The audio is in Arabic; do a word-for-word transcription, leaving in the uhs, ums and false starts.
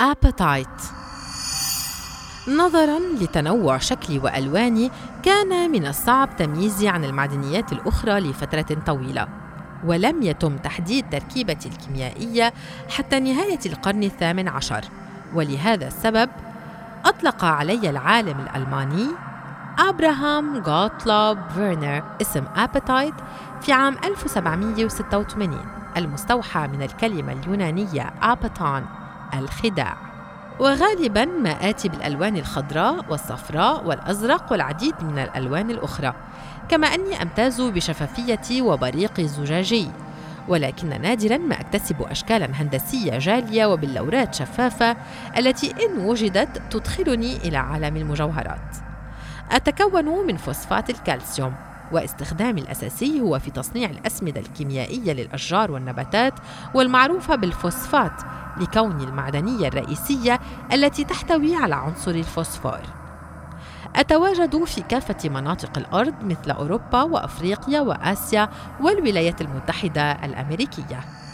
أباتيت. نظراً لتنوع شكلي وألواني كان من الصعب تمييزي عن المعدنيات الأخرى لفترة طويلة، ولم يتم تحديد تركيبتي الكيميائية حتى نهاية القرن الثامن عشر، ولهذا السبب أطلق علي العالم الألماني أبراهام غوتلوب فيرنر اسم أباتيت في عام ألف وسبعمئة وستة وثمانين، المستوحى من الكلمة اليونانية أبتان الخداع. وغالباً ما آتي بالألوان الخضراء والصفراء والأزرق والعديد من الألوان الأخرى، كما أني أمتاز بشفافيتي وبريقي الزجاجي، ولكن نادراً ما أكتسب أشكالاً هندسية جالية وباللورات شفافة التي إن وجدت تدخلني إلى عالم المجوهرات. أتكون من فوسفات الكالسيوم، واستخدامي الأساسي هو في تصنيع الأسمدة الكيميائية للأشجار والنباتات والمعروفة بالفوسفات، لكون المعدنية الرئيسية التي تحتوي على عنصر الفوسفور. أتواجد في كافة مناطق الأرض مثل أوروبا وأفريقيا وآسيا والولايات المتحدة الأمريكية.